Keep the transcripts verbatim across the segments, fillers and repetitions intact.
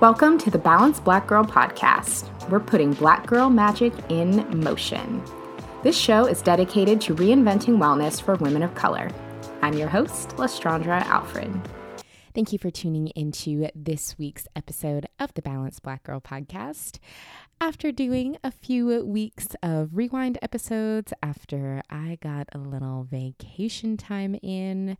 Welcome to the Balanced Black Girl Podcast. We're putting Black girl magic in motion. This show is dedicated to reinventing wellness for women of color. I'm your host, Lestrandra Alfred. Thank you for tuning into this week's episode of the Balanced Black Girl Podcast. After doing a few weeks of rewind episodes, after I got a little vacation time in,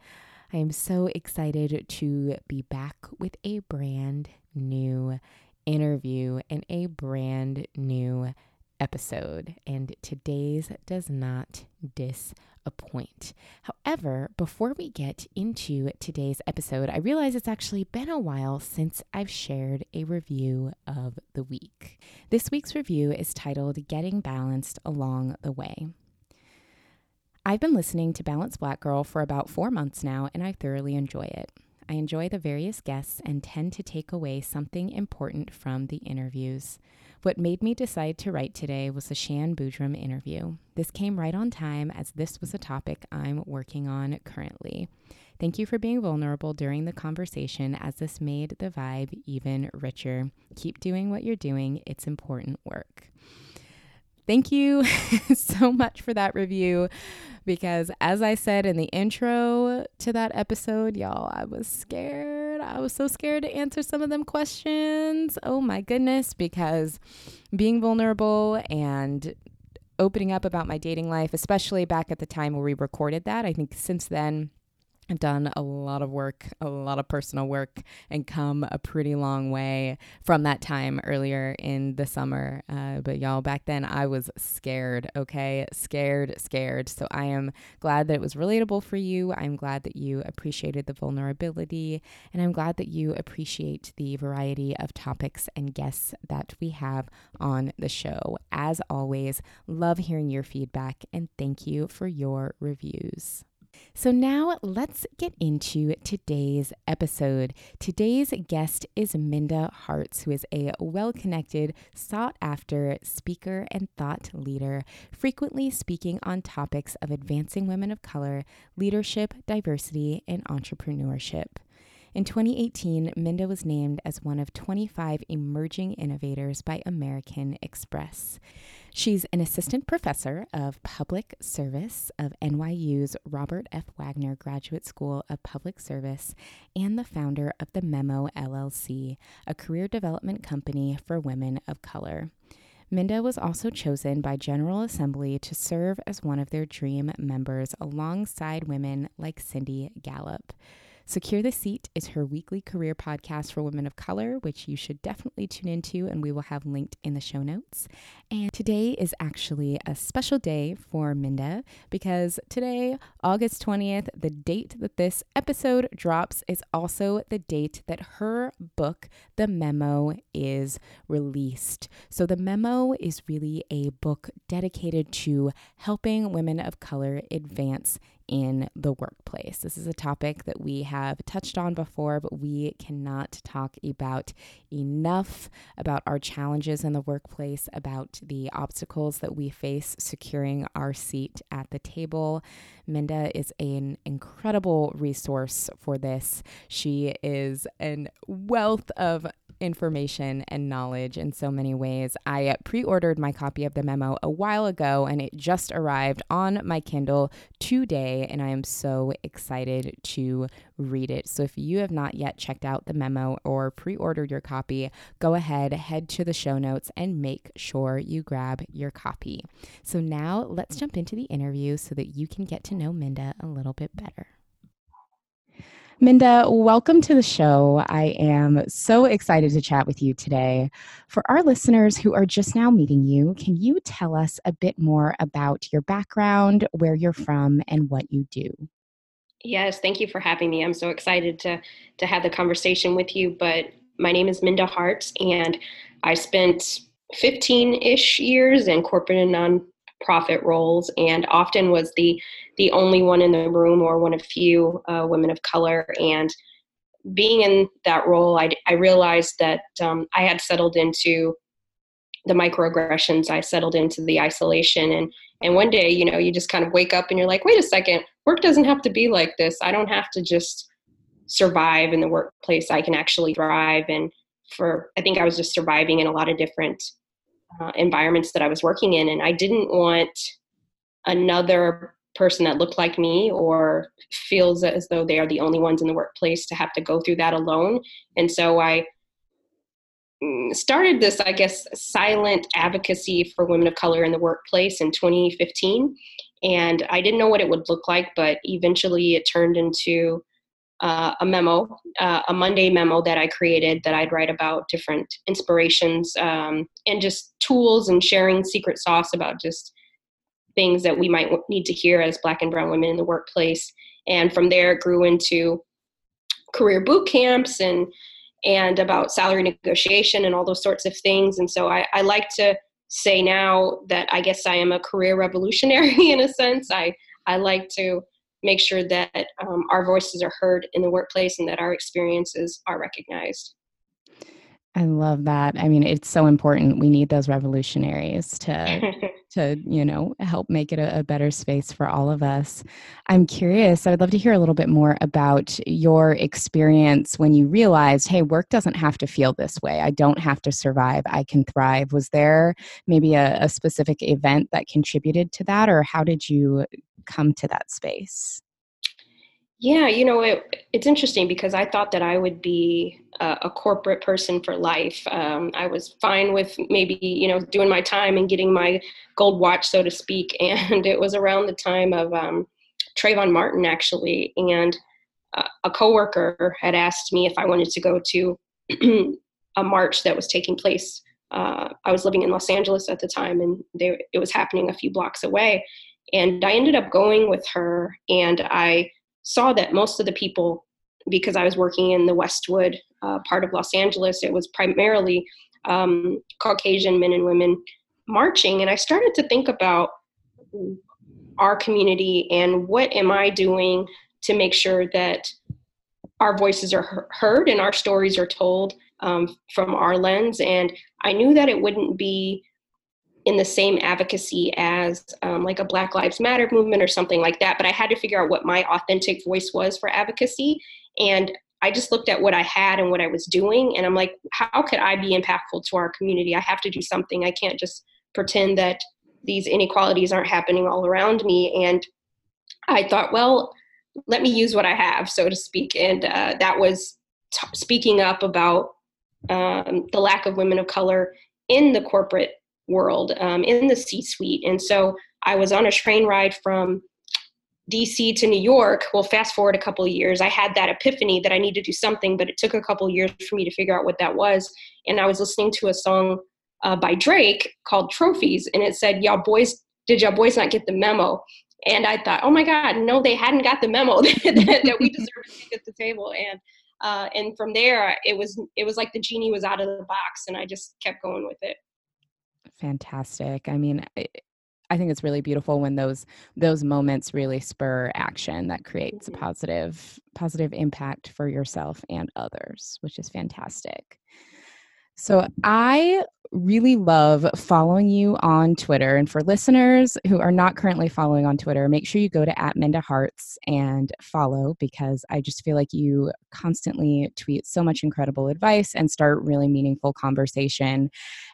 I am so excited to be back with a brand new interview and a brand new episode. And today's does not disappoint. However, before we get into today's episode, I realize it's actually been a while since I've shared a review of the week. This week's review is titled Getting Balanced Along the Way. I've been listening to Balanced Black Girl for about four months now, and I thoroughly enjoy it. I enjoy the various guests and tend to take away something important from the interviews. What made me decide to write today was the Shan Boudram interview. This came right on time as this was a topic I'm working on currently. Thank you for being vulnerable during the conversation, as this made the vibe even richer. Keep doing what you're doing. It's important work. Thank you so much for that review, because as I said in the intro to that episode, y'all, I was scared. I was so scared to answer some of them questions. Oh my goodness, because being vulnerable and opening up about my dating life, especially back at the time where we recorded that, I think since then I've done a lot of work, a lot of personal work, and come a pretty long way from that time earlier in the summer. Uh, but y'all, back then I was scared, okay? Scared, scared. So I am glad that it was relatable for you. I'm glad that you appreciated the vulnerability, and I'm glad that you appreciate the variety of topics and guests that we have on the show. As always, love hearing your feedback, and thank you for your reviews. So now let's get into today's episode. Today's guest is Minda Harts, who is a well-connected, sought-after speaker and thought leader, frequently speaking on topics of advancing women of color, leadership, diversity, and entrepreneurship. In twenty eighteen, Minda was named as one of twenty-five emerging innovators by American Express. She's an assistant professor of public service of N Y U's Robert F. Wagner Graduate School of Public Service and the founder of The Memo L L C, a career development company for women of color. Minda was also chosen by General Assembly to serve as one of their dream members alongside women like Cindy Gallup. Secure the Seat is her weekly career podcast for women of color, which you should definitely tune into, and we will have linked in the show notes. And today is actually a special day for Minda, because today, August twentieth, the date that this episode drops, is also the date that her book, The Memo, is released. So The Memo is really a book dedicated to helping women of color advance in the workplace. This is a topic that we have touched on before, but we cannot talk about enough about our challenges in the workplace, about the obstacles that we face securing our seat at the table. Minda is an incredible resource for this. She is a wealth of information and knowledge in so many ways. I pre-ordered my copy of The Memo a while ago, and it just arrived on my Kindle today, and I am so excited to read it. So if you have not yet checked out The Memo or pre-ordered your copy, go ahead, head to the show notes, and make sure you grab your copy. So now let's jump into the interview so that you can get to know Minda a little bit better. Minda, welcome to the show. I am so excited to chat with you today. For our listeners who are just now meeting you, can you tell us a bit more about your background, where you're from, and what you do? Yes, thank you for having me. I'm so excited to, to have the conversation with you, but my name is Minda Harts, and I spent fifteen-ish years in corporate and nonprofit roles, and often was the the only one in the room or one of few uh, women of color. And being in that role, I, I realized that um, I had settled into the microaggressions. I settled into the isolation. And, and one day, you know, you just kind of wake up and you're like, wait a second, work doesn't have to be like this. I don't have to just survive in the workplace. I can actually thrive and for, I think I was just surviving in a lot of different uh, environments that I was working in. And I didn't want another person that looked like me or feels as though they are the only ones in the workplace to have to go through that alone. And so I started this, I guess, silent advocacy for women of color in the workplace in twenty fifteen. And I didn't know what it would look like, but eventually it turned into uh, a memo, uh, a Monday memo that I created that I'd write about different inspirations um, and just tools and sharing secret sauce about just things that we might need to hear as Black and brown women in the workplace. And from there it grew into career boot camps and and about salary negotiation and all those sorts of things. And so I, I like to say now that I guess I am a career revolutionary in a sense. I, I like to make sure that um, our voices are heard in the workplace and that our experiences are recognized. I love that. I mean, it's so important. We need those revolutionaries to, to you know, help make it a, a better space for all of us. I'm curious. I would love to hear a little bit more about your experience when you realized, hey, work doesn't have to feel this way. I don't have to survive. I can thrive. Was there maybe a, a specific event that contributed to that, or how did you come to that space? Yeah, you know, it, it's interesting because I thought that I would be a, a corporate person for life. Um, I was fine with maybe, you know, doing my time and getting my gold watch, so to speak. And it was around the time of um, Trayvon Martin, actually. And uh, a coworker had asked me if I wanted to go to a march that was taking place. Uh, I was living in Los Angeles at the time, and they, it was happening a few blocks away. And I ended up going with her, and I saw that most of the people, because I was working in the Westwood uh, part of Los Angeles, it was primarily um, Caucasian men and women marching. And I started to think about our community and what am I doing to make sure that our voices are heard and our stories are told um, from our lens. And I knew that it wouldn't be in the same advocacy as um, like a Black Lives Matter movement or something like that. But I had to figure out what my authentic voice was for advocacy. And I just looked at what I had and what I was doing. And I'm like, how could I be impactful to our community? I have to do something. I can't just pretend that these inequalities aren't happening all around me. And I thought, well, let me use what I have, so to speak. And uh, that was t- speaking up about um, the lack of women of color in the corporate world, um, in the C-suite. And so I was on a train ride from D C to New York. Well, fast forward a couple of years, I had that epiphany that I need to do something, but it took a couple of years for me to figure out what that was. And I was listening to a song uh, by Drake called Trophies. And it said, y'all boys, did y'all boys not get the memo? And I thought, oh my God, no, they hadn't got the memo that, that we deserve to sit at the table. And, uh, and from there, it was, it was like the genie was out of the box, and I just kept going with it. Fantastic. I mean, I, I think it's really beautiful when those those moments really spur action that creates a positive positive impact for yourself and others, which is fantastic. So I really love following you on Twitter. And for listeners who are not currently following on Twitter, make sure you go to at Minda Harts and follow, because I just feel like you constantly tweet so much incredible advice and start really meaningful conversation.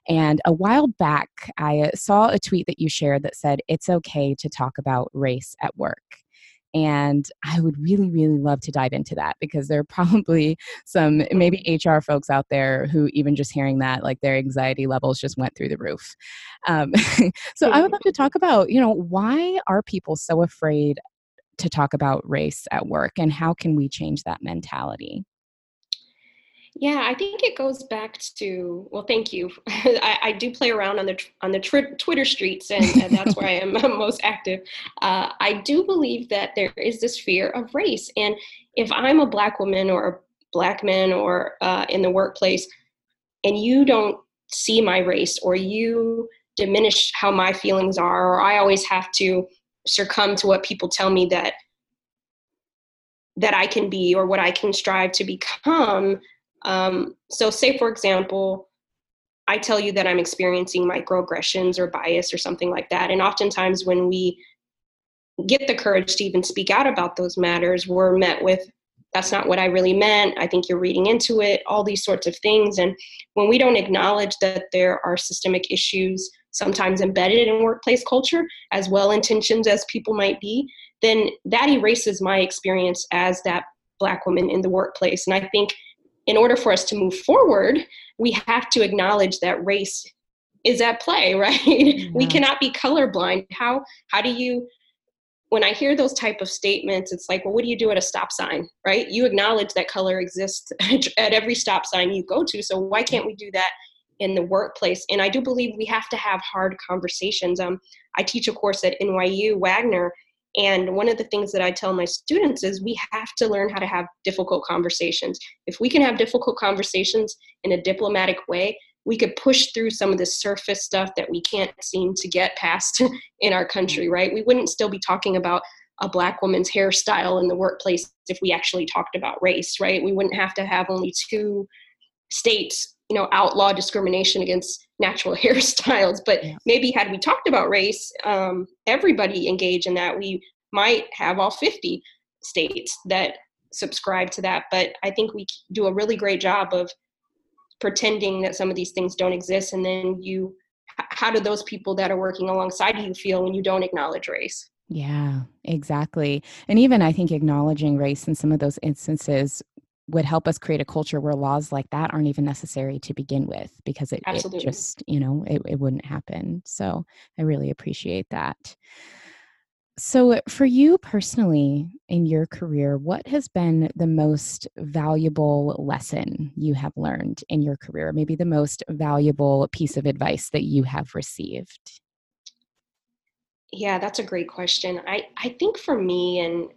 And a while back, I saw a tweet that you shared that said, it's okay to talk about race at work. And I would really, really love to dive into that, because there are probably some maybe H R folks out there who even just hearing that, like their anxiety levels just went through the roof. Um, so I would love to talk about, you know, why are people so afraid to talk about race at work, and how can we change that mentality? Yeah, I think it goes back to, well, thank you. I, I do play around on the on the tri- Twitter streets, and, and that's where I am most active. Uh, I do believe that there is this fear of race. And if I'm a Black woman or a Black man or uh, in the workplace, and you don't see my race, or you diminish how my feelings are, or I always have to succumb to what people tell me that that I can be or what I can strive to become. Um, so say, for example, I tell you that I'm experiencing microaggressions or bias or something like that. And oftentimes when we get the courage to even speak out about those matters, we're met with that's not what I really meant. I think you're reading into it, all these sorts of things. And when we don't acknowledge that there are systemic issues sometimes embedded in workplace culture, as well-intentioned as people might be, then that erases my experience as that Black woman in the workplace. And I think in order for us to move forward, we have to acknowledge that race is at play, right? Yeah. We cannot be colorblind. How, how do you, when I hear those type of statements, it's like, well, what do you do at a stop sign, right? You acknowledge that color exists at every stop sign you go to. So why can't we do that in the workplace? And I do believe we have to have hard conversations. Um, I teach a course at N Y U, Wagner, and one of the things that I tell my students is we have to learn how to have difficult conversations. If we can have difficult conversations in a diplomatic way, we could push through some of the surface stuff that we can't seem to get past in our country, right? We wouldn't still be talking about a Black woman's hairstyle in the workplace if we actually talked about race, right? We wouldn't have to have only two states, you know, outlaw discrimination against natural hairstyles. But yeah. Maybe had we talked about race, um, everybody engaged in that, we might have all fifty states that subscribe to that. But I think we do a really great job of pretending that some of these things don't exist. And then you, how do those people that are working alongside you feel when you don't acknowledge race? Yeah, exactly. And even I think acknowledging race in some of those instances would help us create a culture where laws like that aren't even necessary to begin with, because it, it just, you know, it, it wouldn't happen. So I really appreciate that. So for you personally in your career, what has been the most valuable lesson you have learned in your career? Maybe the most valuable piece of advice that you have received? Yeah, that's a great question. I, I think for me, and,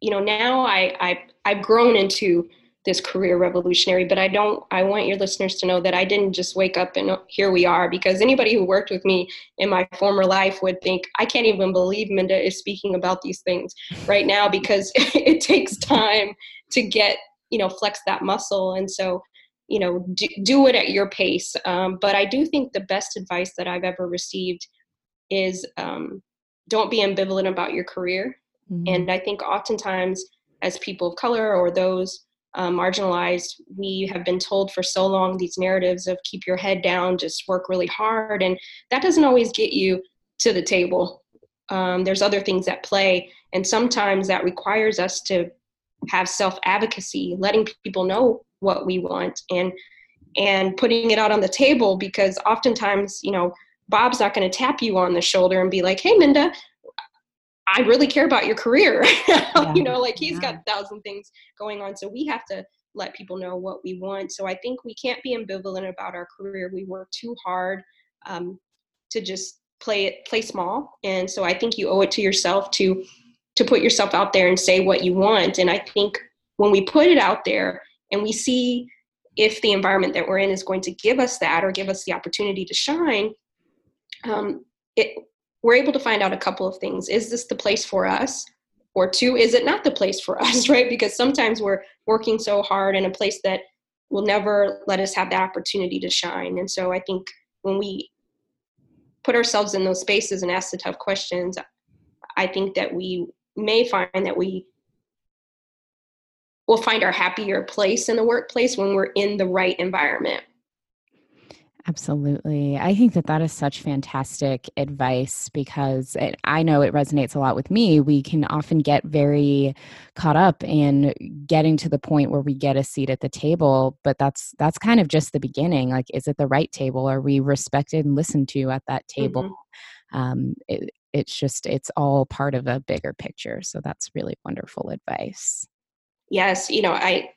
you know, now I, I, I've grown into this career revolutionary, but I don't, I want your listeners to know that I didn't just wake up and here we are, because anybody who worked with me in my former life would think, I can't even believe Minda is speaking about these things right now, because it takes time to get, you know, flex that muscle. And so, you know, do, do it at your pace. Um, but I do think the best advice that I've ever received is um, don't be ambivalent about your career. Mm-hmm. And I think oftentimes as people of color or those Uh, marginalized, we have been told for so long these narratives of keep your head down, just work really hard. And that doesn't always get you to the table. Um, there's other things at play. And sometimes that requires us to have self-advocacy, letting people know what we want and and putting it out on the table, because oftentimes, you know, Bob's not going to tap you on the shoulder and be like, hey, Minda, I really care about your career. Yeah. You know, like he's yeah. got a thousand things going on. So we have to let people know what we want. So I think we can't be ambivalent about our career. We work too hard um, to just play it, play small. And so I think you owe it to yourself to, to put yourself out there and say what you want. And I think when we put it out there and we see if the environment that we're in is going to give us that or give us the opportunity to shine, um, it, we're able to find out a couple of things. Is this the place for us? Or two, is it not the place for us, right? Because sometimes we're working so hard in a place that will never let us have that opportunity to shine. And so I think when we put ourselves in those spaces and ask the tough questions, I think that we may find that we will find our happier place in the workplace when we're in the right environment. Absolutely. I think that that is such fantastic advice, because it, I know it resonates a lot with me. We can often get very caught up in getting to the point where we get a seat at the table, but that's that's kind of just the beginning. Like, is it the right table? Are we respected and listened to at that table? Mm-hmm. Um, it, it's just, it's all part of a bigger picture. So that's really wonderful advice. Yes, you know, I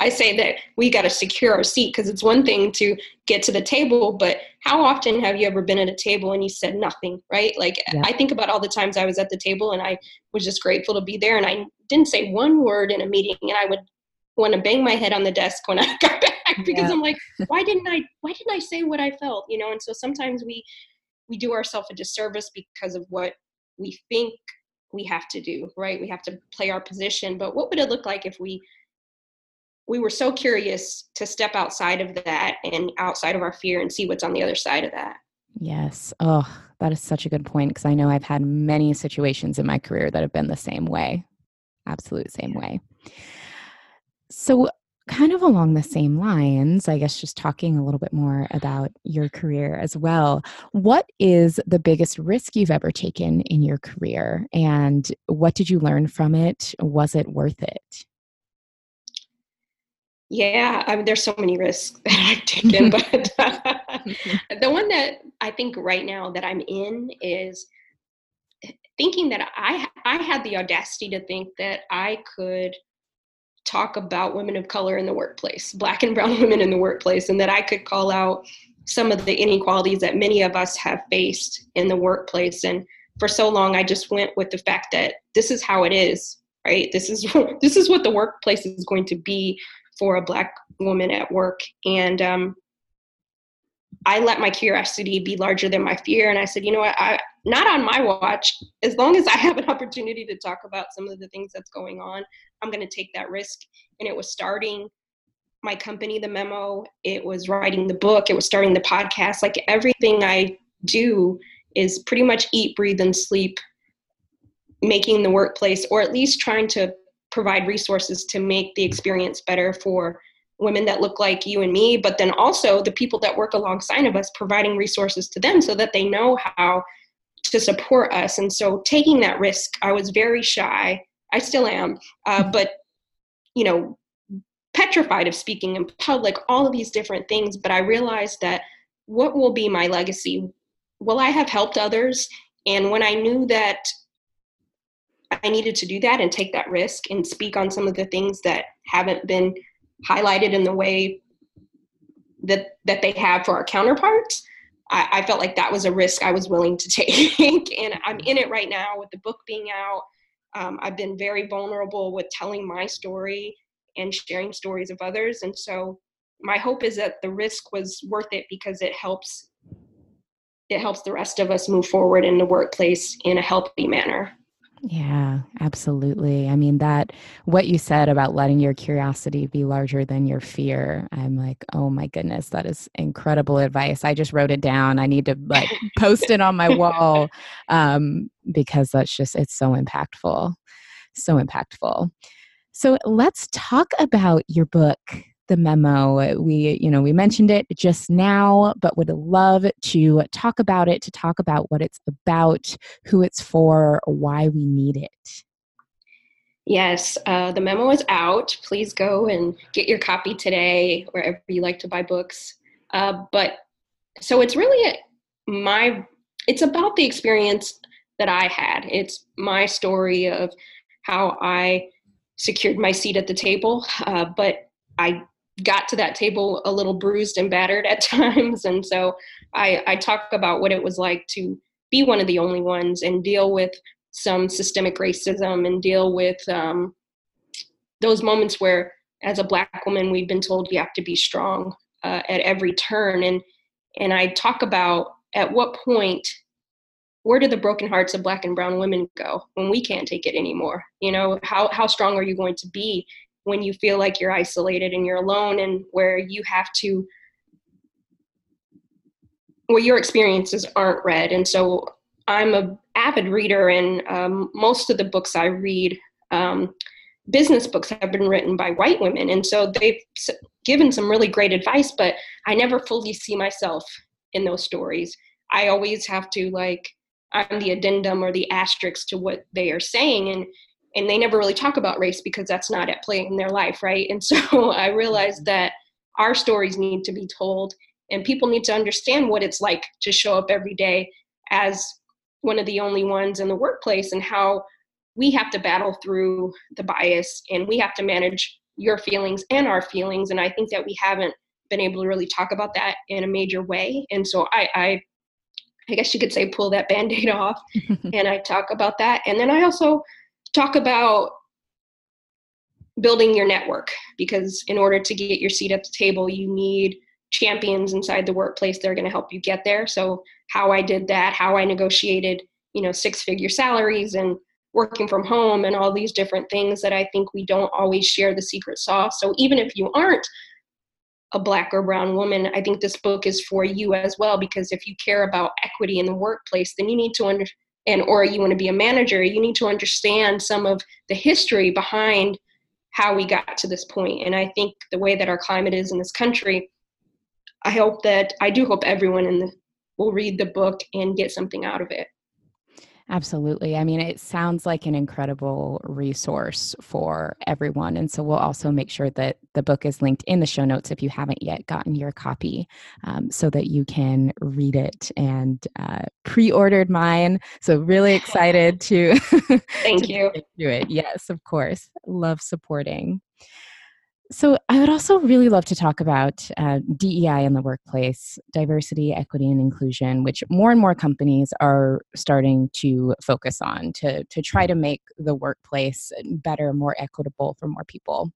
I say that we got to secure our seat, because it's one thing to get to the table, but how often have you ever been at a table and you said nothing, right? Like yeah. I think about all the times I was at the table and I was just grateful to be there and I didn't say one word in a meeting, and I would want to bang my head on the desk when I got back, because yeah. I'm like, why didn't I why didn't I say what I felt, you know? And so sometimes we we do ourselves a disservice because of what we think we have to do, right? We have to play our position, but what would it look like if we we were so curious to step outside of that and outside of our fear and see what's on the other side of that? Yes. Oh, that is such a good point, because I know I've had many situations in my career that have been the same way. Absolute same way. So kind of along the same lines, I guess just talking a little bit more about your career as well, what is the biggest risk you've ever taken in your career? And what did you learn from it? Was it worth it? Yeah, I mean, there's so many risks that I've taken, but uh, the one that I think right now that I'm in is thinking that I I had the audacity to think that I could talk about women of color in the workplace, Black and brown women in the workplace, and that I could call out some of the inequalities that many of us have faced in the workplace. And for so long, I just went with the fact that this is how it is, right? This is this is what the workplace is going to be for a Black woman at work. And um, I let my curiosity be larger than my fear. And I said, you know what, I, not on my watch. As long as I have an opportunity to talk about some of the things that's going on, I'm gonna take that risk. And it was starting my company, The Memo. It was writing the book. It was starting the podcast. Like, everything I do is pretty much eat, breathe, and sleep making the workplace, or at least trying to provide resources to make the experience better for women that look like you and me, but then also the people that work alongside of us, providing resources to them so that they know how to support us. And so taking that risk, I was very shy. I still am, uh, but, you know, petrified of speaking in public, all of these different things. But I realized that what will be my legacy? Will I have helped others? And when I knew that I needed to do that and take that risk and speak on some of the things that haven't been highlighted in the way that that they have for our counterparts, I, I felt like that was a risk I was willing to take. And I'm in it right now with the book being out. Um, I've been very vulnerable with telling my story and sharing stories of others. And so my hope is that the risk was worth it, because it helps, it helps the rest of us move forward in the workplace in a healthy manner. Yeah, absolutely. I mean, that, what you said about letting your curiosity be larger than your fear, I'm like, oh my goodness, that is incredible advice. I just wrote it down. I need to like post it on my wall, um, because that's just, it's so impactful. So impactful. So let's talk about your book, The Memo. We, you know, we mentioned it just now, but would love to talk about it, to talk about what it's about, who it's for, why we need it. Yes, uh, The Memo is out. Please go and get your copy today, wherever you like to buy books. Uh, but so it's really a, my, it's about the experience that I had. It's my story of how I secured my seat at the table, uh, but I got to that table a little bruised and battered at times. And so I, I talk about what it was like to be one of the only ones and deal with some systemic racism and deal with um, those moments where, as a Black woman, we've been told you have to be strong uh, at every turn. And, and I talk about at what point, where do the broken hearts of Black and brown women go when we can't take it anymore? You know, how, how strong are you going to be when you feel like you're isolated and you're alone, and where you have to, where your experiences aren't read. And so I'm an avid reader, and um, most of the books I read, um, business books, have been written by white women. And so they've given some really great advice, but I never fully see myself in those stories. I always have to, like, I'm the addendum or the asterisk to what they are saying. And And they never really talk about race because that's not at play in their life, right? And so I realized that our stories need to be told, and people need to understand what it's like to show up every day as one of the only ones in the workplace, and how we have to battle through the bias, and we have to manage your feelings and our feelings. And I think that we haven't been able to really talk about that in a major way. And so I, I, I guess you could say, pull that Band-Aid off and I talk about that. And then I also talk about building your network, because in order to get your seat at the table, you need champions inside the workplace that are going to help you get there. So how I did that, how I negotiated, you know, six-figure salaries and working from home and all these different things that I think we don't always share the secret sauce. So even if you aren't a Black or brown woman, I think this book is for you as well, because if you care about equity in the workplace, then you need to understand, and or you want to be a manager, you need to understand some of the history behind how we got to this point. And I think the way that our climate is in this country, I hope that, I do hope everyone in the, will read the book and get something out of it. Absolutely. I mean, it sounds like an incredible resource for everyone. And so we'll also make sure that the book is linked in the show notes if you haven't yet gotten your copy, um, so that you can read it. And uh, pre-ordered mine. So really excited to, Thank to you. do it. Yes, of course. Love supporting. So I would also really love to talk about uh, D E I in the workplace, diversity, equity, and inclusion, which more and more companies are starting to focus on to, to try to make the workplace better, more equitable for more people.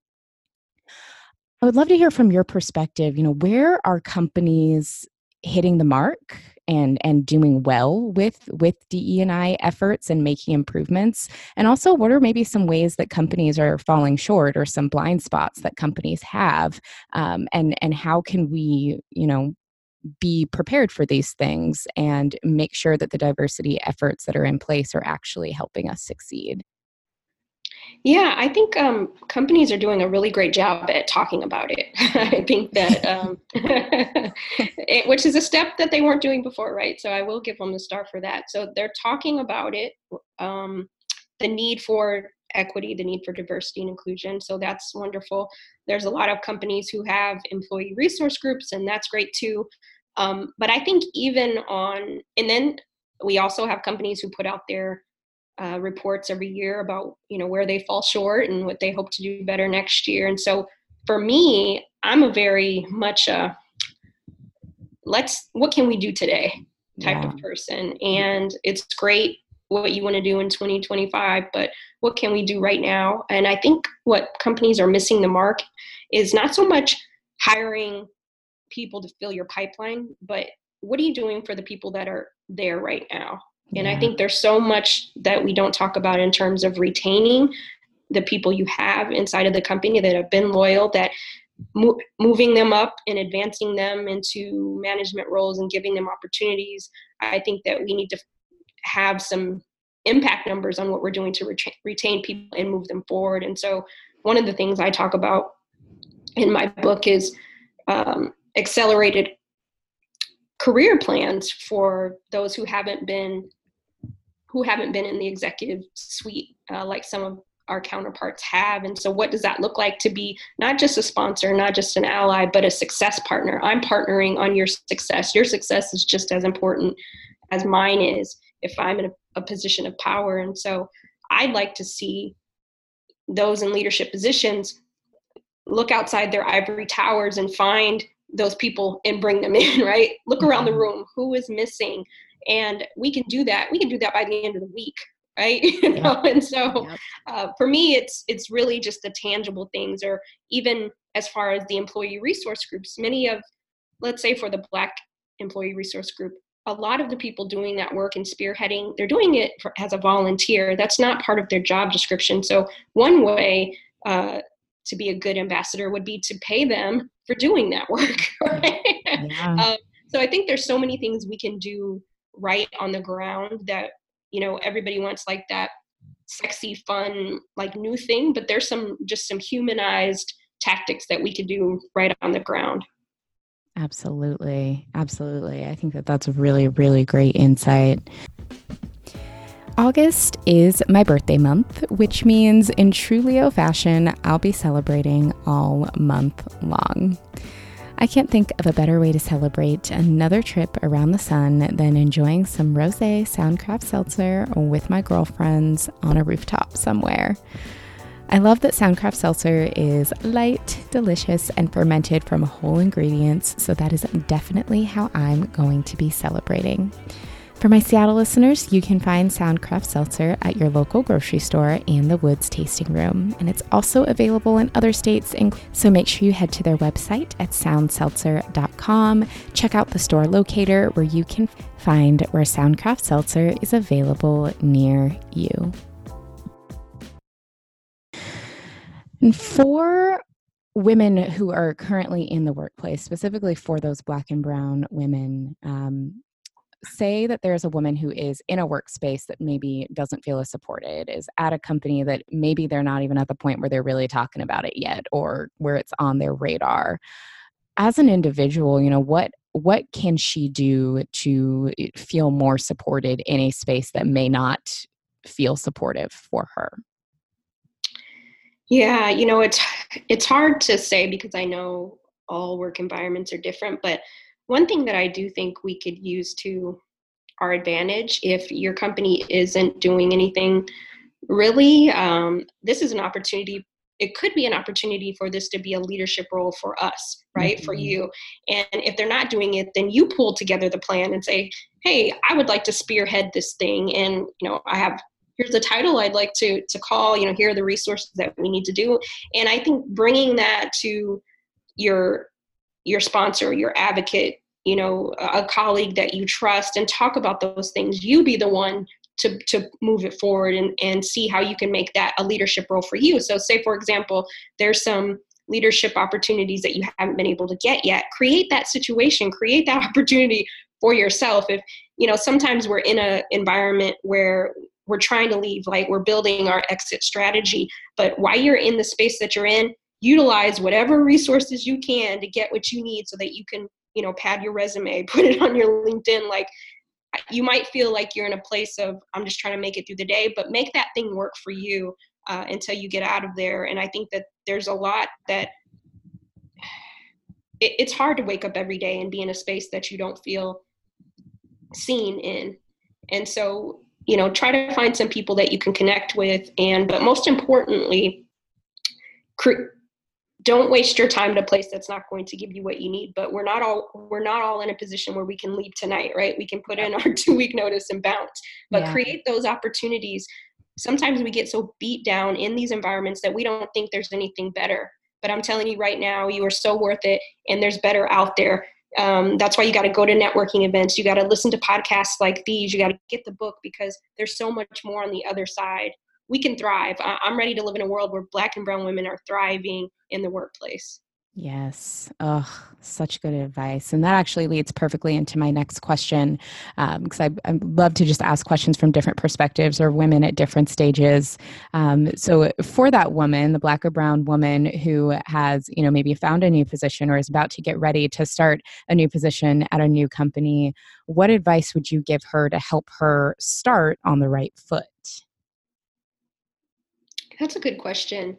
I would love to hear from your perspective, you know, where are companies hitting the mark and and doing well with with D E I efforts and making improvements? And also, what are maybe some ways that companies are falling short or some blind spots that companies have? Um, and, and how can we, you know, be prepared for these things and make sure that the diversity efforts that are in place are actually helping us succeed? Yeah, I think um, companies are doing a really great job at talking about it. I think that, um, it, which is a step that they weren't doing before, right? So I will give them the star for that. So they're talking about it, um, the need for equity, the need for diversity and inclusion. So that's wonderful. There's a lot of companies who have employee resource groups, and that's great too. Um, but I think even on, and then we also have companies who put out their Uh, reports every year about, you know, where they fall short and what they hope to do better next year. And so for me, I'm a very much a let's, what can we do today type yeah. of person. And it's great what you want to do in twenty twenty-five, but what can we do right now? And I think what companies are missing the mark is not so much hiring people to fill your pipeline, but what are you doing for the people that are there right now? And yeah. I think there's so much that we don't talk about in terms of retaining the people you have inside of the company that have been loyal, that mo- moving them up and advancing them into management roles and giving them opportunities. I think that we need to have some impact numbers on what we're doing to ret- retain people and move them forward. And so one of the things I talk about in my book is um, accelerated career plans for those who haven't been who haven't been in the executive suite, uh, like some of our counterparts have. And so what does that look like to be not just a sponsor, not just an ally, but a success partner? I'm partnering on your success. Your success is just as important as mine is if I'm in a, a position of power. And so I'd like to see those in leadership positions look outside their ivory towers and find those people and bring them in, right? Look around the room, who is missing? And we can do that. We can do that by the end of the week, right? You know? And so uh, for me, it's it's really just the tangible things, or even as far as the employee resource groups, many of, let's say for the Black employee resource group, a lot of the people doing that work and spearheading, they're doing it for, as a volunteer. That's not part of their job description. So one way uh, to be a good ambassador would be to pay them for doing that work. Right? Yeah. Um, so I think there's so many things we can do right on the ground that, you know, everybody wants like that sexy, fun, like new thing, but there's some, just some humanized tactics that we could do right on the ground. Absolutely. Absolutely. I think that that's a really, really great insight. August is my birthday month, which means in true Leo fashion, I'll be celebrating all month long. I can't think of a better way to celebrate another trip around the sun than enjoying some rosé Soundcraft Seltzer with my girlfriends on a rooftop somewhere. I love that Soundcraft Seltzer is light, delicious, and fermented from whole ingredients, so that is definitely how I'm going to be celebrating. For my Seattle listeners, you can find Soundcraft Seltzer at your local grocery store and the Woods Tasting Room, and it's also available in other states, so make sure you head to their website at sound seltzer dot com. Check out the store locator where you can find where Soundcraft Seltzer is available near you. And for women who are currently in the workplace, specifically for those Black and Brown women, um, say that there's a woman who is in a workspace that maybe doesn't feel as supported, is at a company that maybe they're not even at the point where they're really talking about it yet or where it's on their radar. As an individual, you know, what what can she do to feel more supported in a space that may not feel supportive for her? Yeah, you know, it's it's hard to say because I know all work environments are different, but one thing that I do think we could use to our advantage, if your company isn't doing anything really, um, this is an opportunity. It could be an opportunity for this to be a leadership role for us, right? Mm-hmm. For you. And if they're not doing it, then you pull together the plan and say, hey, I would like to spearhead this thing. And, you know, I have, here's the title I'd like to, to call, you know, here are the resources that we need to do. And I think bringing that to your, your sponsor, your advocate, you know, a colleague that you trust, and talk about those things. You be the one To, to move it forward and, and see how you can make that a leadership role for you. So say, for example, there's some leadership opportunities that you haven't been able to get yet. Create that situation, create that opportunity for yourself. If, you know, sometimes we're in an environment where we're trying to leave, like we're building our exit strategy, but while you're in the space that you're in, utilize whatever resources you can to get what you need so that you can, you know, pad your resume, put it on your LinkedIn. Like, you might feel like you're in a place of, I'm just trying to make it through the day, but make that thing work for you uh, until you get out of there. And I think that there's a lot that it, it's hard to wake up every day and be in a space that you don't feel seen in. And so, you know, try to find some people that you can connect with. And, but most importantly, cr- don't waste your time in a place that's not going to give you what you need. But we're not all we're not all in a position where we can leave tonight, right? We can put in our two week notice and bounce, but yeah. Create those opportunities. Sometimes we get so beat down in these environments that we don't think there's anything better. But I'm telling you right now, you are so worth it, and there's better out there. Um, that's why you got to go to networking events. You got to listen to podcasts like these. You got to get the book, because there's so much more on the other side. We can thrive. I'm ready to live in a world where Black and brown women are thriving in the workplace. Yes. Oh, such good advice. And that actually leads perfectly into my next question, because um, I, I love to just ask questions from different perspectives or women at different stages. Um, so for that woman, the Black or brown woman who has, you know, maybe found a new position or is about to get ready to start a new position at a new company, what advice would you give her to help her start on the right foot? That's a good question.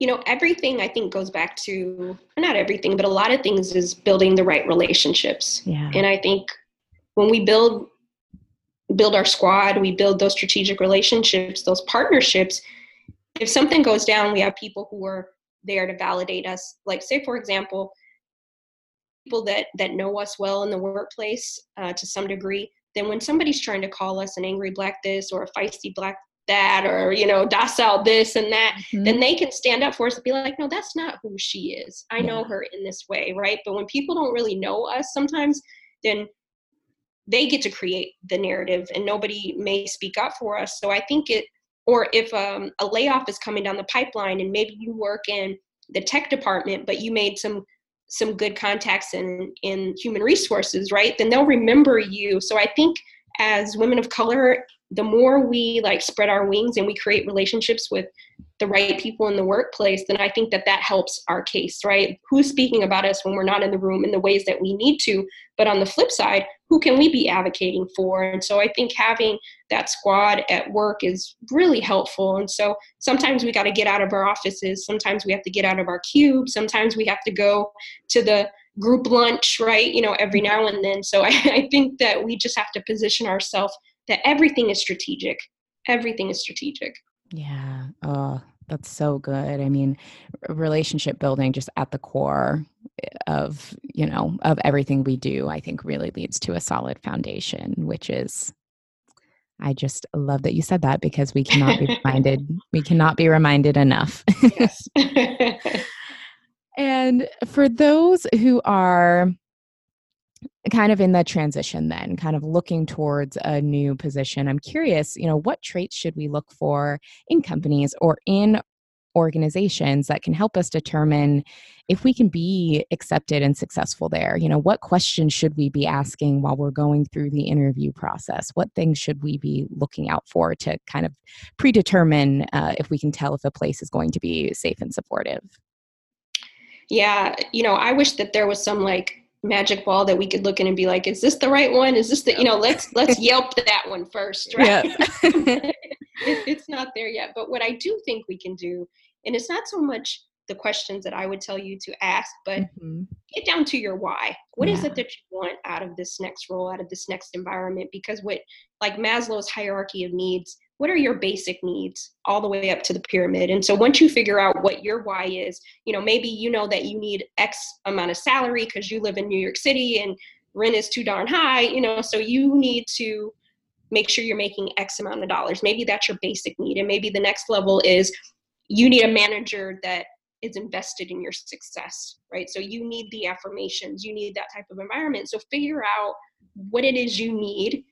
You know, everything I think goes back to, not everything, but a lot of things is building the right relationships. Yeah. And I think when we build build our squad, we build those strategic relationships, those partnerships. If something goes down, we have people who are there to validate us. Like, say, for example, people that, that know us well in the workplace uh, to some degree, then when somebody's trying to call us an angry Black this or a feisty Black that, or, you know, docile this and that, mm-hmm. then they can stand up for us and be like, no, that's not who she is. I yeah. know her in this way, right? But when people don't really know us sometimes, then they get to create the narrative and nobody may speak up for us. So I think it, or if um, a layoff is coming down the pipeline and maybe you work in the tech department, but you made some some good contacts in, in human resources, right? Then they'll remember you. So I think as women of color, the more we like spread our wings and we create relationships with the right people in the workplace, then I think that that helps our case, right? Who's speaking about us when we're not in the room in the ways that we need to, but on the flip side, who can we be advocating for? And so I think having that squad at work is really helpful. And so sometimes we got to get out of our offices. Sometimes we have to get out of our cube. Sometimes we have to go to the group lunch, right? You know, every now and then. So I, I think that we just have to position ourselves that everything is strategic. Everything is strategic. Yeah. Oh, that's so good. I mean, relationship building just at the core of, you know, of everything we do, I think really leads to a solid foundation, which is, I just love that you said that, because we cannot be reminded, we cannot be reminded enough. Yes. And for those who are kind of in the transition then, kind of looking towards a new position, I'm curious, you know, what traits should we look for in companies or in organizations that can help us determine if we can be accepted and successful there. You know, what questions should we be asking while we're going through the interview process? What things should we be looking out for to kind of predetermine uh, if we can tell if a place is going to be safe and supportive? Yeah, you know, I wish that there was some like magic ball that we could look in and be like, is this the right one? Is this the, you know, let's, let's Yelp that one first, right? Yep. It's not there yet. But what I do think we can do, and it's not so much the questions that I would tell you to ask, but mm-hmm. get down to your why. What yeah. is it that you want out of this next role, out of this next environment? Because what, like Maslow's hierarchy of needs, what are your basic needs all the way up to the pyramid? And so once you figure out what your why is, you know, maybe you know that you need X amount of salary because you live in New York City and rent is too darn high, you know, so you need to make sure you're making X amount of dollars. Maybe that's your basic need. And maybe the next level is you need a manager that is invested in your success, right? So you need the affirmations, you need that type of environment. So figure out what it is you need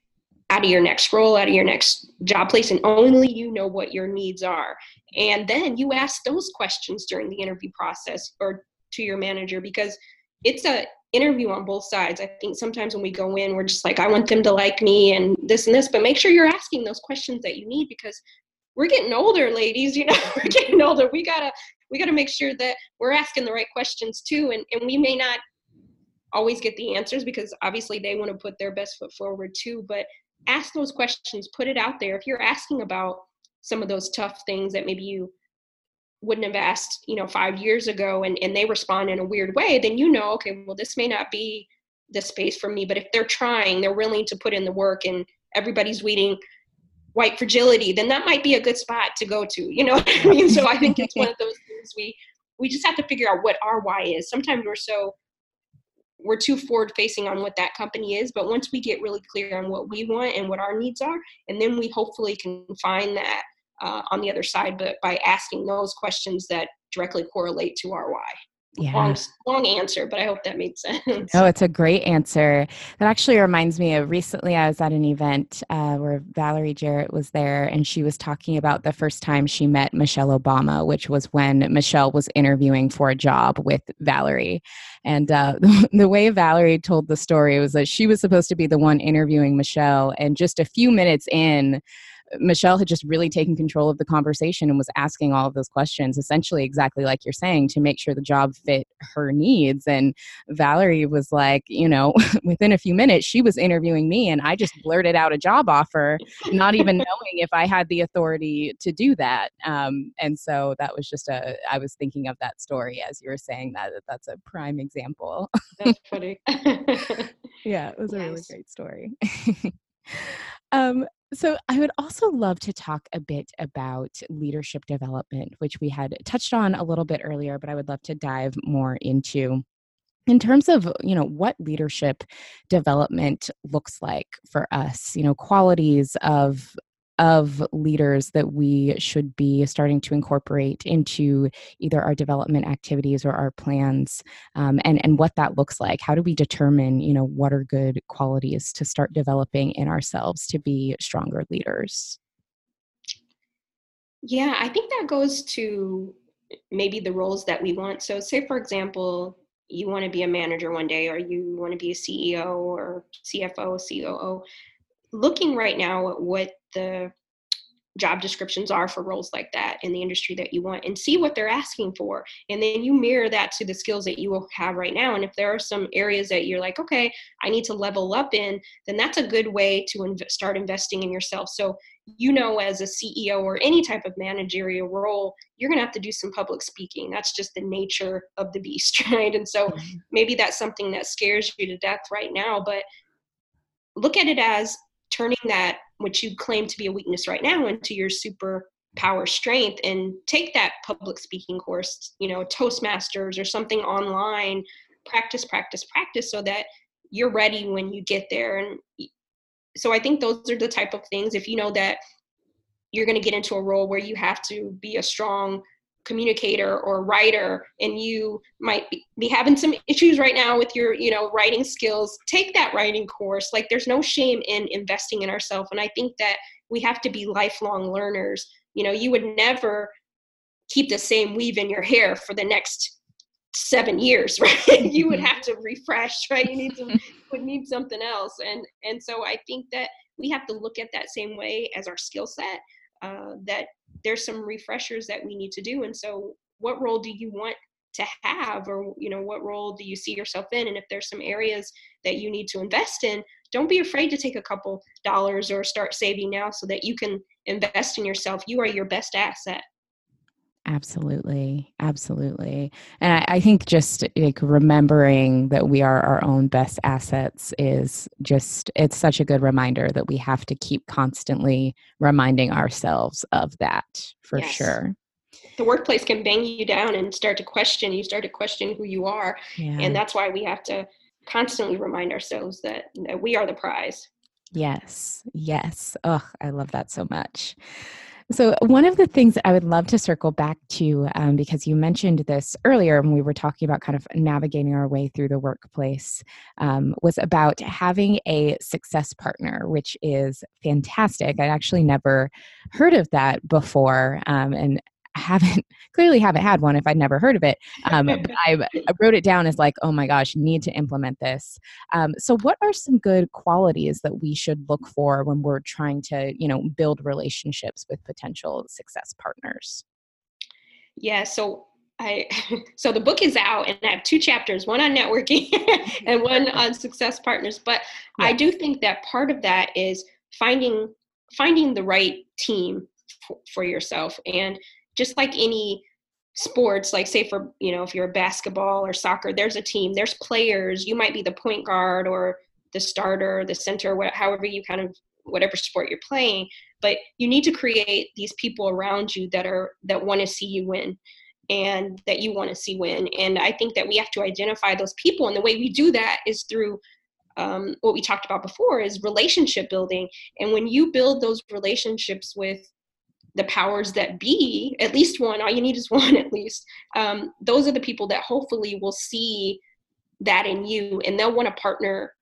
out of your next role, out of your next job place, and only you know what your needs are. And then you ask those questions during the interview process or to your manager, because it's a interview on both sides. I think sometimes when we go in, we're just like, I want them to like me and this and this, but make sure you're asking those questions that you need, because we're getting older, ladies, you know, we're getting older. We gotta, we gotta make sure that we're asking the right questions too. And, and we may not always get the answers, because obviously they want to put their best foot forward too, but ask those questions, put it out there. If you're asking about some of those tough things that maybe you wouldn't have asked, you know, five years ago, and, and they respond in a weird way, then you know, okay, well, this may not be the space for me. But if they're trying, they're willing to put in the work, and everybody's reading white fragility, then that might be a good spot to go to, you know what I mean? So I think it's one of those things we, we just have to figure out what our why is. Sometimes we're so, we're too forward facing on what that company is. But once we get really clear on what we want and what our needs are, and then we hopefully can find that Uh, on the other side, but by asking those questions that directly correlate to our why. Yeah. Long, long answer, but I hope that made sense. No, it's a great answer. That actually reminds me of recently I was at an event uh, where Valerie Jarrett was there, and she was talking about the first time she met Michelle Obama, which was when Michelle was interviewing for a job with Valerie. And uh, the, the way Valerie told the story was that she was supposed to be the one interviewing Michelle, and just a few minutes in, Michelle had just really taken control of the conversation and was asking all of those questions, essentially exactly like you're saying, to make sure the job fit her needs. And Valerie was like, you know, within a few minutes, she was interviewing me, and I just blurted out a job offer, not even knowing if I had the authority to do that. Um, and so that was just a, I was thinking of that story as you were saying that. That's a prime example. That's funny. Yeah, it was yes. a really great story. um, So I would also love to talk a bit about leadership development, which we had touched on a little bit earlier, but I would love to dive more into in terms of, you know, what leadership development looks like for us, you know, qualities of of leaders that we should be starting to incorporate into either our development activities or our plans, um, and, and what that looks like. How do we determine, you know, what are good qualities to start developing in ourselves to be stronger leaders? Yeah, I think that goes to maybe the roles that we want. So say, for example, you want to be a manager one day, or you want to be a C E O or C F O, C O O. Looking right now at what the job descriptions are for roles like that in the industry that you want, and see what they're asking for. And then you mirror that to the skills that you will have right now. And if there are some areas that you're like, okay, I need to level up in, then that's a good way to inv- start investing in yourself. So, you know, as a C E O or any type of managerial role, you're going to have to do some public speaking. That's just the nature of the beast, right? And so maybe that's something that scares you to death right now, but look at it as turning that, which you claim to be a weakness right now, into your superpower strength, and take that public speaking course, you know, Toastmasters or something online, practice, practice, practice, so that you're ready when you get there. And so I think those are the type of things, if you know that you're going to get into a role where you have to be a strong communicator or writer, and you might be having some issues right now with your, you know, writing skills, take that writing course. Like, there's no shame in investing in ourselves. And I think that we have to be lifelong learners. You know, you would never keep the same weave in your hair for the next seven years, right? You would have to refresh, right? You need some, would need something else. And, and so I think that we have to look at that same way as our skill set, uh, that there's some refreshers that we need to do. And so what role do you want to have, or, you know, what role do you see yourself in? And if there's some areas that you need to invest in, don't be afraid to take a couple dollars or start saving now so that you can invest in yourself. You are your best asset. Absolutely. Absolutely. And I, I think just like remembering that we are our own best assets is just, it's such a good reminder that we have to keep constantly reminding ourselves of that, for yes. sure. The workplace can bang you down and start to question, you start to question who you are. Yeah. And that's why we have to constantly remind ourselves that, that we are the prize. Yes. Yes. Oh, I love that so much. So one of the things that I would love to circle back to, um, because you mentioned this earlier when we were talking about kind of navigating our way through the workplace, um, was about having a success partner, which is fantastic. I'd actually never heard of that before, um, and haven't clearly haven't had one if I'd never heard of it. Um, but I wrote it down as like, oh my gosh, need to implement this. Um, so what are some good qualities that we should look for when we're trying to, you know, build relationships with potential success partners? Yeah. So I, so the book is out and I have two chapters, one on networking and one on success partners. But yeah. I do think that part of that is finding, finding the right team for, for yourself. And just like any sports, like say for, you know, if you're a basketball or soccer, there's a team, there's players, you might be the point guard or the starter, the center, whatever, however you kind of, whatever sport you're playing, but you need to create these people around you that are, that want to see you win and that you want to see win. And I think that we have to identify those people. And the way we do that is through um, what we talked about before is relationship building. And when you build those relationships with the powers that be, at least one, all you need is one at least, um, those are the people that hopefully will see that in you and they'll want to partner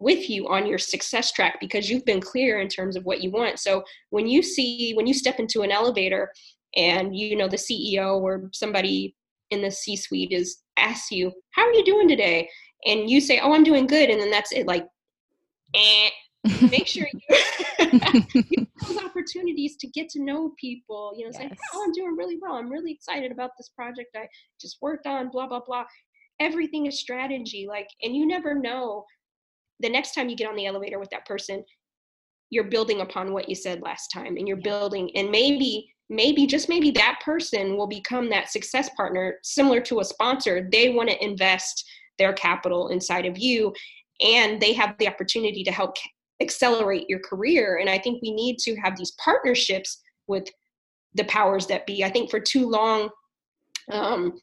with you on your success track because you've been clear in terms of what you want. So when you see, when you step into an elevator and you know the C E O or somebody in the C-suite is asks you, how are you doing today? And you say, oh, I'm doing good. And then that's it. Like, eh. Make sure you use those opportunities to get to know people, you know, yes. say, oh, I'm doing really well. I'm really excited about this project I just worked on, blah, blah, blah. Everything is strategy. Like, and you never know the next time you get on the elevator with that person, you're building upon what you said last time and you're building. And maybe, maybe just maybe that person will become that success partner, similar to a sponsor. They want to invest their capital inside of you and they have the opportunity to help accelerate your career. And I think we need to have these partnerships with the powers that be. I think for too long, um,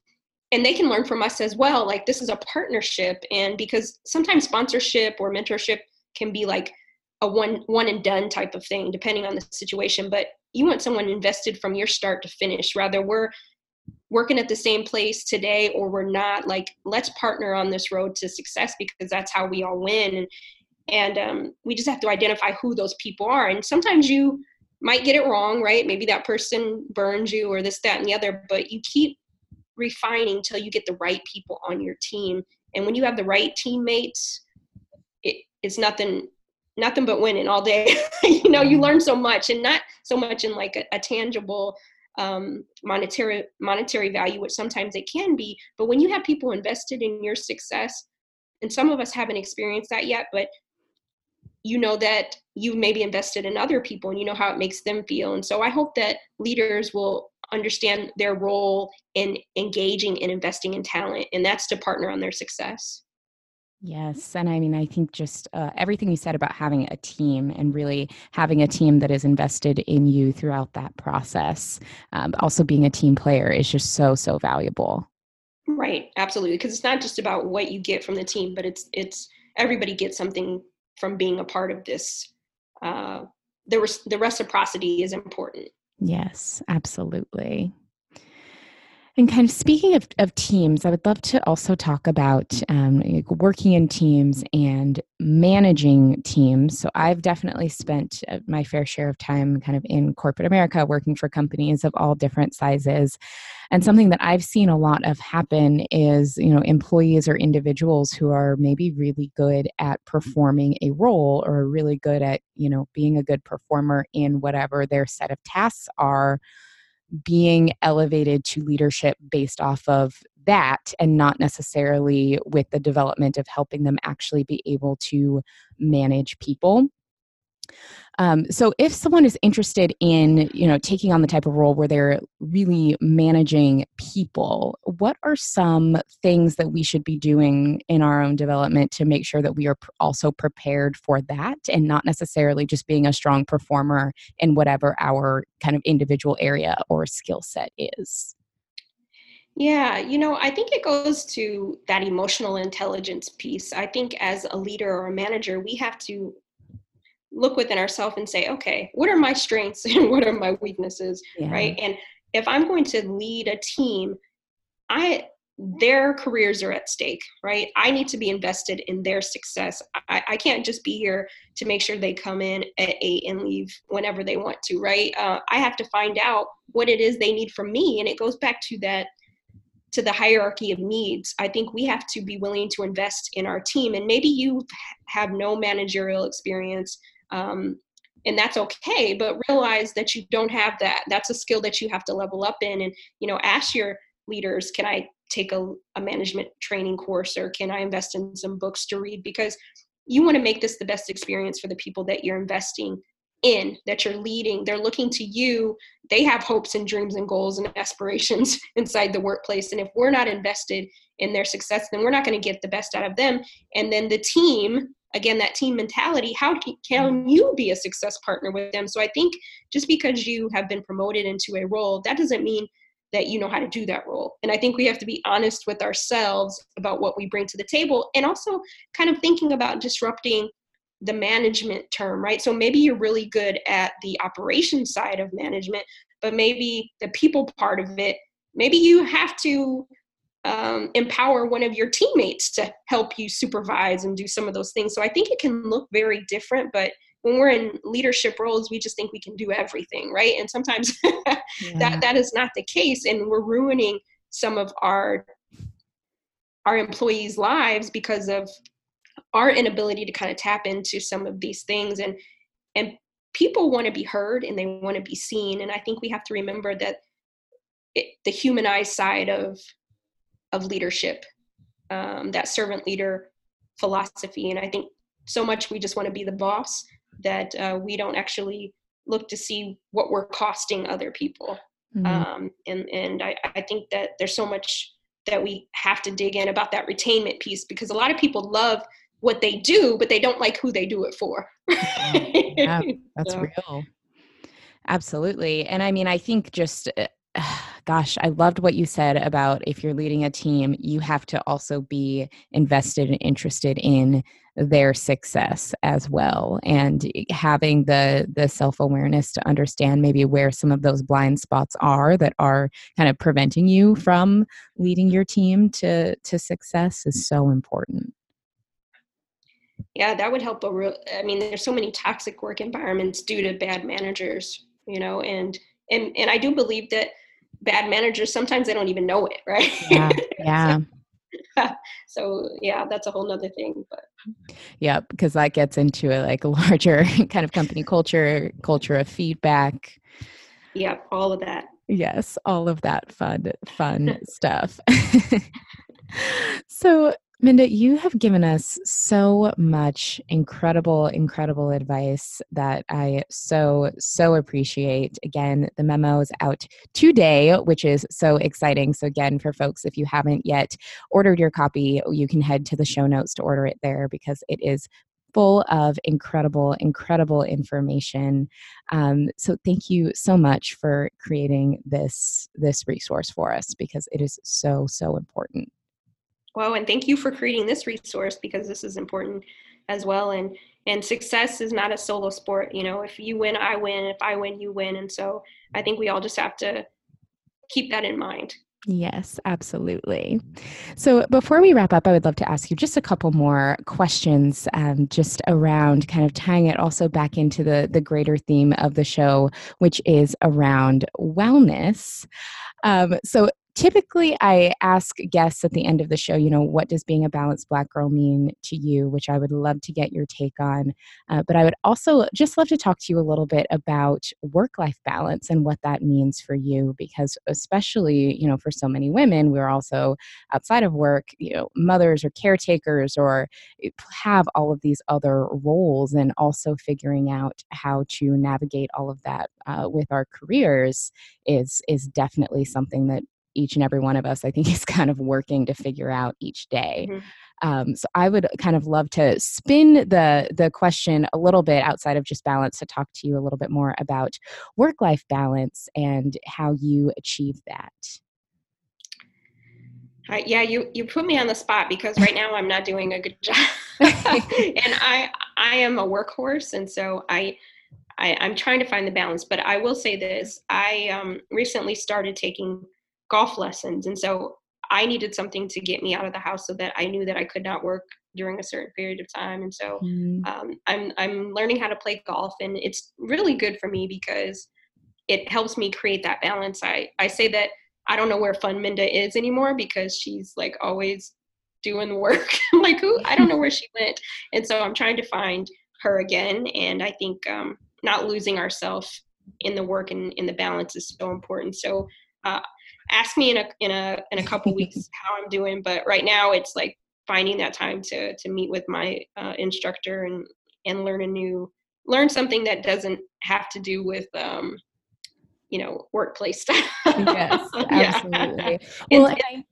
and they can learn from us as well, like this is a partnership. And because sometimes sponsorship or mentorship can be like a one, one and done type of thing, depending on the situation, but you want someone invested from your start to finish. Rather, we're working at the same place today, or we're not. Like, let's partner on this road to success because that's how we all win. And And um, we just have to identify who those people are. And sometimes you might get it wrong, right? Maybe that person burns you or this, that, and the other, but you keep refining till you get the right people on your team. And when you have the right teammates, it, it's nothing, nothing but winning all day. You know, you learn so much, and not so much in like a, a tangible um, monetary, monetary value, which sometimes it can be, but when you have people invested in your success, and some of us haven't experienced that yet, but you know that you maybe invested in other people and you know how it makes them feel. And so I hope that leaders will understand their role in engaging and investing in talent, and that's to partner on their success. Yes. And I mean, I think just uh, everything you said about having a team and really having a team that is invested in you throughout that process, um, also being a team player is just so, so valuable. Right. Absolutely. Because it's not just about what you get from the team, but it's, it's everybody gets something from being a part of this. Uh, the, res- the reciprocity is important. Yes, absolutely. And kind of speaking of, of teams, I would love to also talk about um, working in teams and managing teams. So I've definitely spent my fair share of time kind of in corporate America working for companies of all different sizes. And something that I've seen a lot of happen is, you know, employees or individuals who are maybe really good at performing a role or really good at, you know, being a good performer in whatever their set of tasks are, being elevated to leadership based off of that and not necessarily with the development of helping them actually be able to manage people. Um, so if someone is interested in, you know, taking on the type of role where they're really managing people, what are some things that we should be doing in our own development to make sure that we are pr- also prepared for that and not necessarily just being a strong performer in whatever our kind of individual area or skill set is? Yeah, you know, I think it goes to that emotional intelligence piece. I think as a leader or a manager, we have to look within ourselves and say, okay, what are my strengths and what are my weaknesses, yeah. right? And if I'm going to lead a team, I their careers are at stake, right? I need to be invested in their success. I, I can't just be here to make sure they come in at eight and leave whenever they want to, right? Uh, I have to find out what it is they need from me. And it goes back to that, to the hierarchy of needs. I think we have to be willing to invest in our team. And maybe you have no managerial experience, Um, and that's okay, but realize that you don't have that. That's a skill that you have to level up in. And, you know, ask your leaders, can I take a, a management training course, or can I invest in some books to read? Because you want to make this the best experience for the people that you're investing in, that you're leading. They're looking to you. They have hopes and dreams and goals and aspirations inside the workplace. And if we're not invested in their success, then we're not going to get the best out of them. And then the team, again, that team mentality, how can you be a success partner with them? So I think just because you have been promoted into a role, that doesn't mean that you know how to do that role. And I think we have to be honest with ourselves about what we bring to the table, and also kind of thinking about disrupting the management term, right? So maybe you're really good at the operations side of management, but maybe the people part of it, maybe you have to Um, empower one of your teammates to help you supervise and do some of those things. So I think it can look very different, but when we're in leadership roles, we just think we can do everything, right? And sometimes yeah. that that is not the case, and we're ruining some of our our employees' lives because of our inability to kind of tap into some of these things. And and people want to be heard and they want to be seen, and I think we have to remember that it, the humanized side of of leadership, um, that servant leader philosophy. And I think so much we just want to be the boss that uh, we don't actually look to see what we're costing other people. Mm-hmm. Um, and and I, I think that there's so much that we have to dig in about that retainment piece, because a lot of people love what they do, but they don't like who they do it for. Yeah, yeah, that's so real. Absolutely. And I mean, I think just... Uh, Gosh, I loved what you said about if you're leading a team, you have to also be invested and interested in their success as well. And having the the self-awareness to understand maybe where some of those blind spots are that are kind of preventing you from leading your team to, to success is so important. Yeah, that would help a real, I mean, there's so many toxic work environments due to bad managers, you know, and and, and I do believe that bad managers, sometimes they don't even know it, right? Yeah. yeah. so, so yeah, that's a whole nother thing. But yeah, because that gets into a like larger kind of company culture, culture of feedback. Yeah, all of that. Yes, all of that fun, fun stuff. So Minda, you have given us so much incredible, incredible advice that I so, so appreciate. Again, the memo is out today, which is so exciting. So again, for folks, if you haven't yet ordered your copy, you can head to the show notes to order it there, because it is full of incredible, incredible information. Um, so thank you so much for creating this, this resource for us, because it is so, so important. Well, and thank you for creating this resource, because this is important as well. And and success is not a solo sport. You know, if you win, I win. If I win, you win. And so I think we all just have to keep that in mind. Yes, absolutely. So before we wrap up, I would love to ask you just a couple more questions um, just around kind of tying it also back into the, the greater theme of the show, which is around wellness. Um, so typically I ask guests at the end of the show, you know, what does being a balanced Black girl mean to you, which I would love to get your take on. Uh, but I would also just love to talk to you a little bit about work-life balance and what that means for you, because especially, you know, for so many women, we're also outside of work, you know, mothers or caretakers or have all of these other roles, and also figuring out how to navigate all of that uh, with our careers is is definitely something that each and every one of us, I think, is kind of working to figure out each day. Mm-hmm. Um, so I would kind of love to spin the the question a little bit outside of just balance to talk to you a little bit more about work-life balance and how you achieve that. All right, yeah, you you put me on the spot because right now I'm not doing a good job. And I I am a workhorse, and so I I I'm trying to find the balance. But I will say this: I um, recently started taking golf lessons. And so I needed something to get me out of the house so that I knew that I could not work during a certain period of time. And so mm. um, I'm, I'm learning how to play golf, and it's really good for me because it helps me create that balance. I, I say that I don't know where Fun Minda is anymore because she's like always doing the work. I'm like, who? I don't know where she went. And so I'm trying to find her again. And I think um, not losing ourselves in the work and in the balance is so important. So uh, ask me in a, in a, in a couple weeks how I'm doing, but right now it's like finding that time to, to meet with my uh, instructor and, and learn a new, learn something that doesn't have to do with, um, you know, workplace stuff. Yes, absolutely. Yeah. Well, and, and,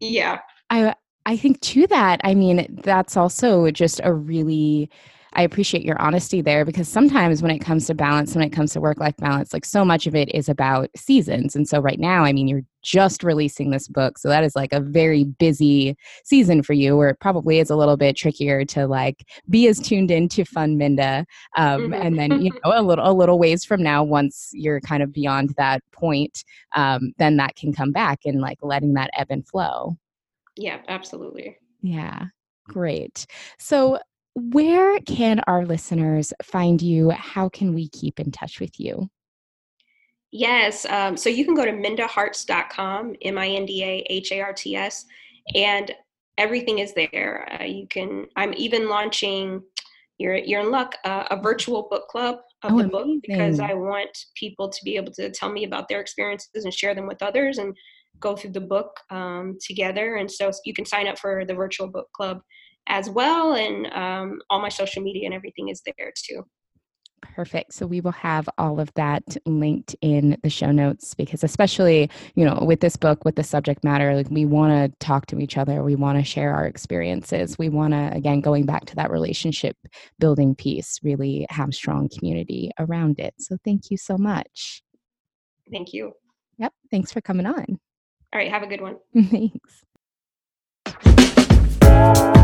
yeah. I, I think to that, I mean, that's also just a really, I appreciate your honesty there, because sometimes when it comes to balance, when it comes to work-life balance, like so much of it is about seasons. And so right now, I mean, you're just releasing this book. So that is like a very busy season for you, where it probably is a little bit trickier to like be as tuned into Fun Minda. Um, and then, you know, a little, a little ways from now, once you're kind of beyond that point, um, then that can come back, and like letting that ebb and flow. Yeah, absolutely. Yeah. Great. So where can our listeners find you? How can we keep in touch with you? Yes. Um, so you can go to Minda Harts dot com, M I N D A H A R T S, and everything is there. Uh, you can, I'm even launching, you're, you're in luck, uh, a virtual book club of oh, the book, amazing. Because I want people to be able to tell me about their experiences and share them with others and go through the book um, together. And so you can sign up for the virtual book club as well. And um, all my social media and everything is there too. Perfect. So we will have all of that linked in the show notes, because especially, you know, with this book, with the subject matter, like we want to talk to each other. We want to share our experiences. We want to, again, going back to that relationship building piece, really have strong community around it. So thank you so much. Thank you. Yep. Thanks for coming on. All right. Have a good one. Thanks.